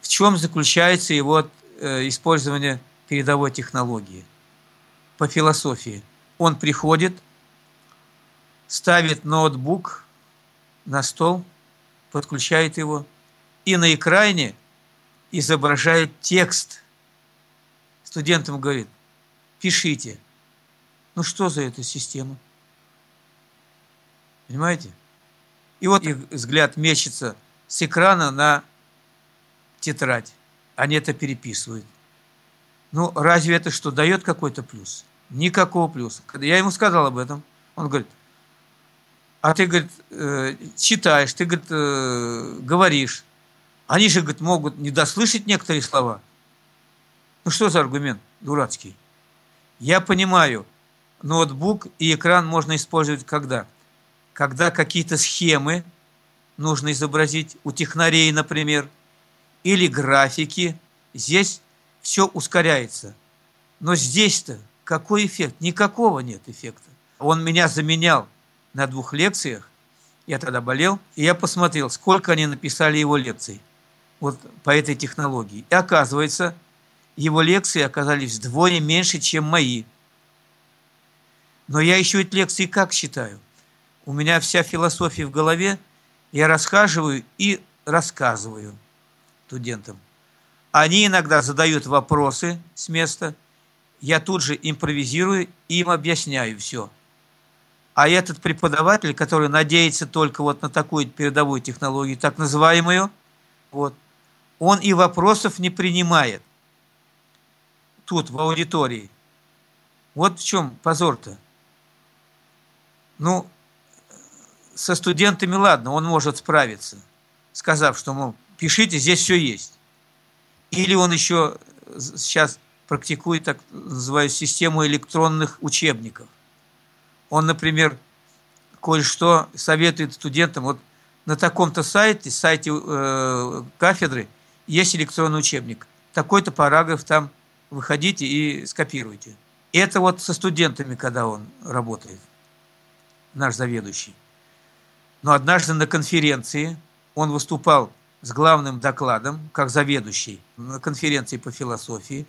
В чем заключается его использование передовой технологии? По философии. Он приходит, ставит ноутбук на стол, подключает его и на экране изображает текст. Студентам говорит, пишите. Что за эта система? Понимаете? И их взгляд мечется с экрана на тетрадь. Они это переписывают. Разве это что, дает какой-то плюс? Никакого плюса. Когда я ему сказал об этом, он говорит, а ты, говорит, читаешь, ты, говорит, говоришь. Они же, говорит, могут не дослышать некоторые слова. Что за аргумент дурацкий? Я понимаю, ноутбук и экран можно использовать когда? Когда какие-то схемы нужно изобразить, у технарей, например, или графики. Здесь все ускоряется. Но здесь-то какой эффект? Никакого нет эффекта. Он меня заменял на 2 лекциях. Я тогда болел. И я посмотрел, сколько они написали его лекций по этой технологии. И оказывается, его лекции оказались вдвое меньше, чем мои. Но я еще эти лекции как считаю? У меня вся философия в голове, я расхаживаю и рассказываю студентам. Они иногда задают вопросы с места. Я тут же импровизирую и им объясняю все. А этот преподаватель, который надеется только вот на такую передовую технологию, так называемую, вот, он и вопросов не принимает тут, в аудитории. Вот в чем позор-то. Ну, со студентами, ладно, он может справиться, сказав, что, мол, пишите, здесь все есть. Или он еще сейчас практикует так называемую систему электронных учебников. Он, например, кое-что советует студентам. Вот на таком-то сайте кафедры, есть электронный учебник. Такой-то параграф там выходите и скопируйте. Это вот со студентами, когда он работает, наш заведующий. Но однажды на конференции он выступал с главным докладом, как заведующий, на конференции по философии.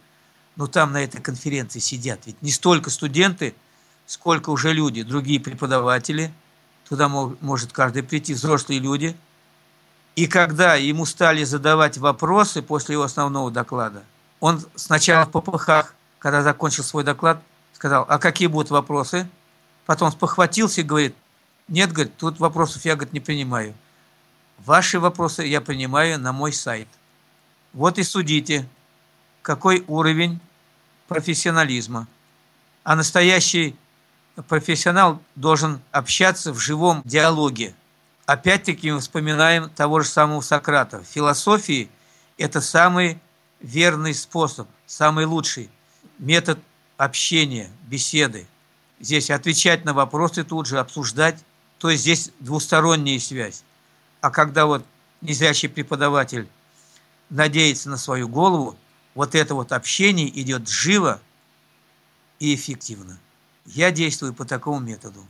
Но там на этой конференции сидят ведь не столько студенты, сколько уже люди, другие преподаватели, туда может каждый прийти, взрослые люди. И когда ему стали задавать вопросы после его основного доклада, он сначала в попыхах, когда закончил свой доклад, сказал, а какие будут вопросы? Потом спохватился и говорит, нет, говорит, тут вопросов я, говорит, не принимаю. Ваши вопросы я принимаю на мой сайт. Вот и судите, какой уровень профессионализма. А настоящий профессионал должен общаться в живом диалоге. Опять-таки мы вспоминаем того же самого Сократа. В философии это самый верный способ, самый лучший метод общения, беседы. Здесь отвечать на вопросы тут же, обсуждать. То есть здесь двусторонняя связь. А когда вот незрячий преподаватель надеется на свою голову, вот это вот общение идет живо и эффективно. Я действую по такому методу.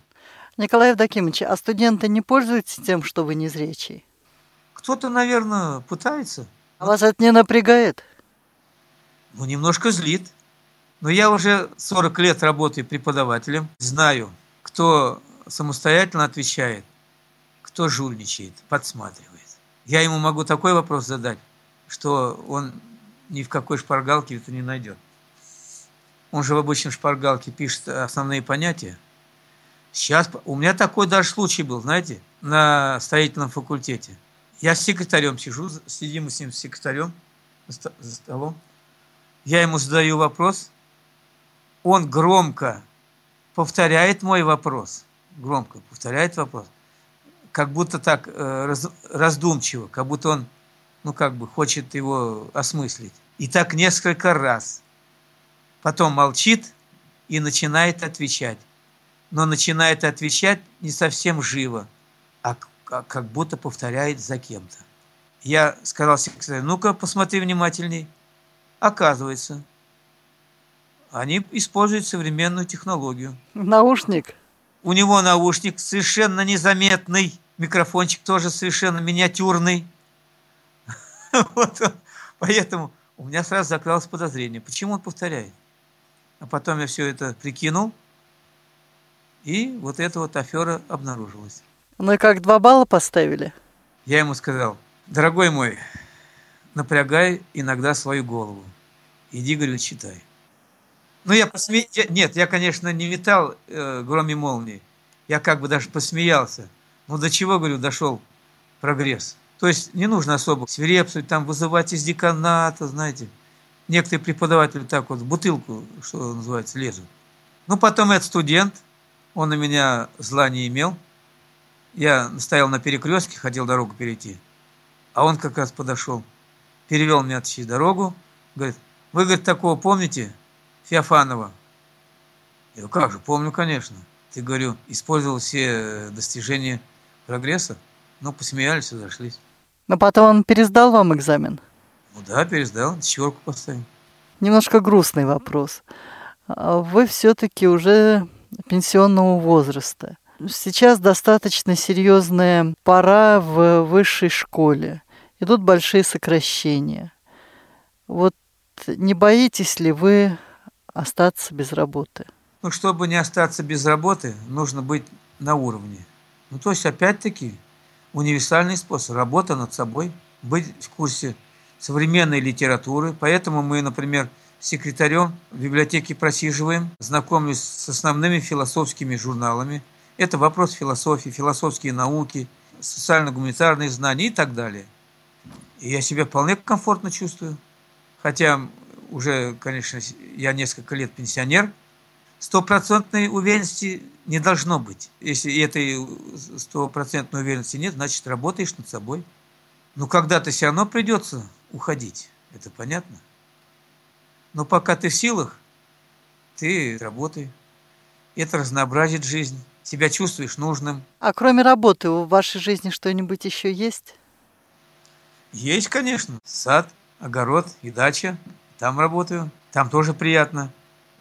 Николай Евдокимович, а студенты не пользуются тем, что вы незрячий? Кто-то, наверное, пытается. А вас это не напрягает? Ну, немножко злит. Но я уже 40 лет работаю преподавателем. Знаю, кто самостоятельно отвечает, кто жульничает, подсматривает. Я ему могу такой вопрос задать, что он ни в какой шпаргалке это не найдет. Он же в обычном шпаргалке пишет основные понятия. Сейчас у меня такой даже случай был, знаете, на строительном факультете. Я с секретарем сижу, сидим с ним, с секретарем за столом. Я ему задаю вопрос. Он громко повторяет мой вопрос. Громко повторяет вопрос. Как будто так раздумчиво, как будто он, ну, как бы хочет его осмыслить. И так несколько раз. Потом молчит и начинает отвечать. Но начинает отвечать не совсем живо, а как будто повторяет за кем-то. Я сказал секретарю, ну-ка, посмотри внимательней. Оказывается, они используют современную технологию. Наушник? У него наушник совершенно незаметный. Микрофончик тоже совершенно миниатюрный. Поэтому у меня сразу закралось подозрение. Почему он повторяет? А потом я все это прикинул, и вот эта вот афера обнаружилась. Ну и как, 2 балла поставили? Я ему сказал, дорогой мой, напрягай иногда свою голову. Иди, говорю, читай. Ну я посмеялся. Нет, я, конечно, не метал гром и молнии. Я как бы даже посмеялся. Ну до чего, говорю, дошел прогресс. То есть не нужно особо свирепствовать, там вызывать из деканата, знаете. Некоторые преподаватели так вот в бутылку, что называется, лезут. Ну, потом этот студент, он на меня зла не имел. Я стоял на перекрестке, хотел дорогу перейти. А он как раз подошел, перевел меня через дорогу. Говорит, вы, говорит, такого помните, Феофанова? Я говорю, как же, помню, конечно. Ты, говорю, использовал все достижения прогресса? Ну, посмеялись и зашлись. Но потом он пересдал вам экзамен? Ну да, пересдал, четверку поставил. Немножко грустный вопрос. Вы все-таки уже пенсионного возраста. Сейчас достаточно серьезная пора в высшей школе. Идут большие сокращения. Вот не боитесь ли вы остаться без работы? Ну, чтобы не остаться без работы, нужно быть на уровне. Ну, то есть, опять-таки, универсальный способ. Работа над собой, быть в курсе современной литературы. Поэтому мы, например, с секретарем в библиотеке просиживаем, знакомлюсь с основными философскими журналами. Это вопрос философии, философские науки, социально-гуманитарные знания и так далее. И я себя вполне комфортно чувствую. Хотя уже, конечно, я несколько лет пенсионер. 100% уверенности не должно быть. Если этой 100% уверенности нет, значит, работаешь над собой. Но когда-то все равно придется уходить. Это понятно. Но пока ты в силах, ты работай. Это разнообразит жизнь. Себя чувствуешь нужным. А кроме работы в вашей жизни что-нибудь еще есть? Есть, конечно. Сад, огород и дача. Там работаю. Там тоже приятно.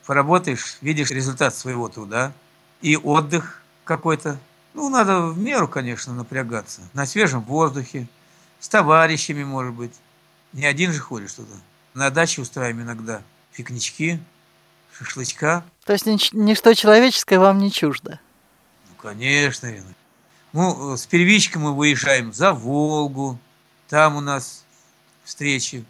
Поработаешь, видишь результат своего труда. И отдых какой-то. Надо в меру, конечно, напрягаться. На свежем воздухе. С товарищами, может быть. Не один же ходишь туда. На даче устраиваем иногда пикнички, шашлычка. То есть ничто человеческое вам не чуждо? Конечно. С первичкой мы выезжаем за Волгу. Там у нас встречи,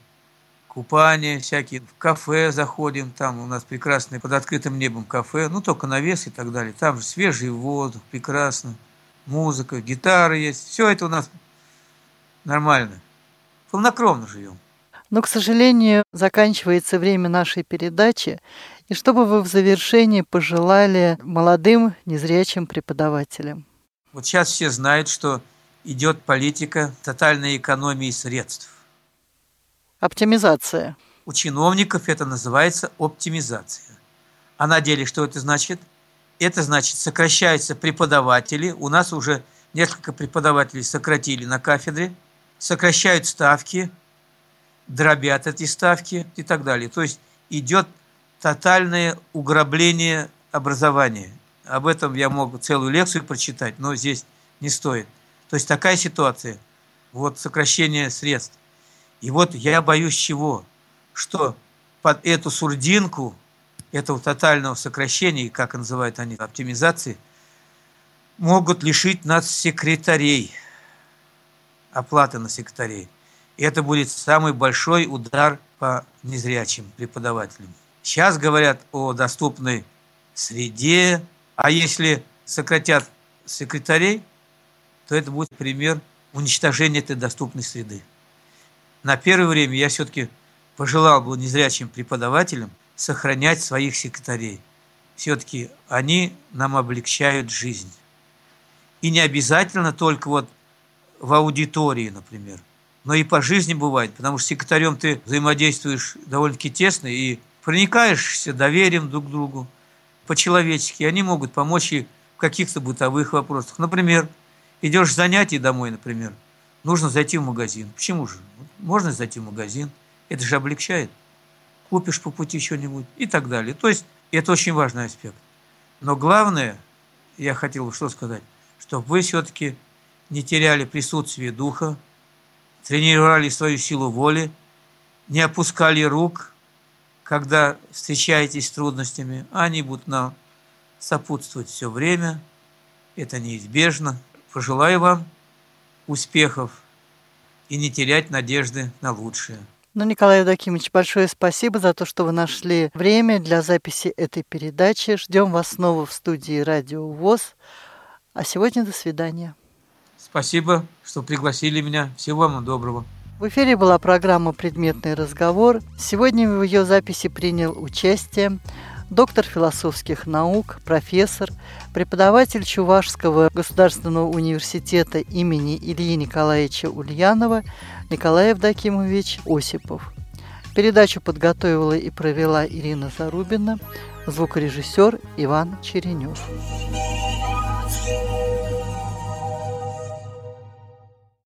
купания всякие. В кафе заходим. Там у нас прекрасное под открытым небом кафе. Только навес и так далее. Там же свежий воздух, прекрасно. Музыка, гитара есть. Все это у нас нормально. Полнокровно живем. Но, к сожалению, заканчивается время нашей передачи. И что бы вы в завершении пожелали молодым незрячим преподавателям? Сейчас все знают, что идет политика тотальной экономии средств. Оптимизация. У чиновников это называется оптимизация. А на деле что это значит? Это значит, сокращаются преподаватели. У нас уже несколько преподавателей сократили на кафедре. Сокращают ставки. Дробят эти ставки и так далее. То есть идет тотальное угробление образования. Об этом я мог целую лекцию прочитать, но здесь не стоит. То есть такая ситуация. Сокращение средств. И я боюсь чего? Что под эту сурдинку этого тотального сокращения, как называют они, оптимизации, могут лишить нас секретарей. Оплаты на секретарей. И это будет самый большой удар по незрячим преподавателям. Сейчас говорят о доступной среде, а если сократят секретарей, то это будет пример уничтожения этой доступной среды. На первое время я все-таки пожелал бы незрячим преподавателям сохранять своих секретарей. Все-таки они нам облегчают жизнь. И не обязательно только в аудитории, например. Но и по жизни бывает, потому что с секретарем ты взаимодействуешь довольно-таки тесно и проникаешься доверием друг к другу по-человечески. Они могут помочь и в каких-то бытовых вопросах. Например, идешь с занятий домой, например, нужно зайти в магазин. Почему же? Можно зайти в магазин, это же облегчает. Купишь по пути что-нибудь и так далее. То есть это очень важный аспект. Но главное, я хотел бы что сказать, чтобы вы все-таки не теряли присутствие духа, тренировали свою силу воли, не опускали рук, когда встречаетесь с трудностями. Они будут нам сопутствовать все время. Это неизбежно. Пожелаю вам успехов и не терять надежды на лучшее. Николай Евдокимович, большое спасибо за то, что вы нашли время для записи этой передачи. Ждем вас снова в студии Радио ВОС. А сегодня до свидания. Спасибо, что пригласили меня. Всего вам доброго. В эфире была программа «Предметный разговор». Сегодня в ее записи принял участие доктор философских наук, профессор, преподаватель Чувашского государственного университета имени Ильи Николаевича Ульянова Николай Евдокимович Осипов. Передачу подготовила и провела Ирина Зарубина, звукорежиссер Иван Черенев.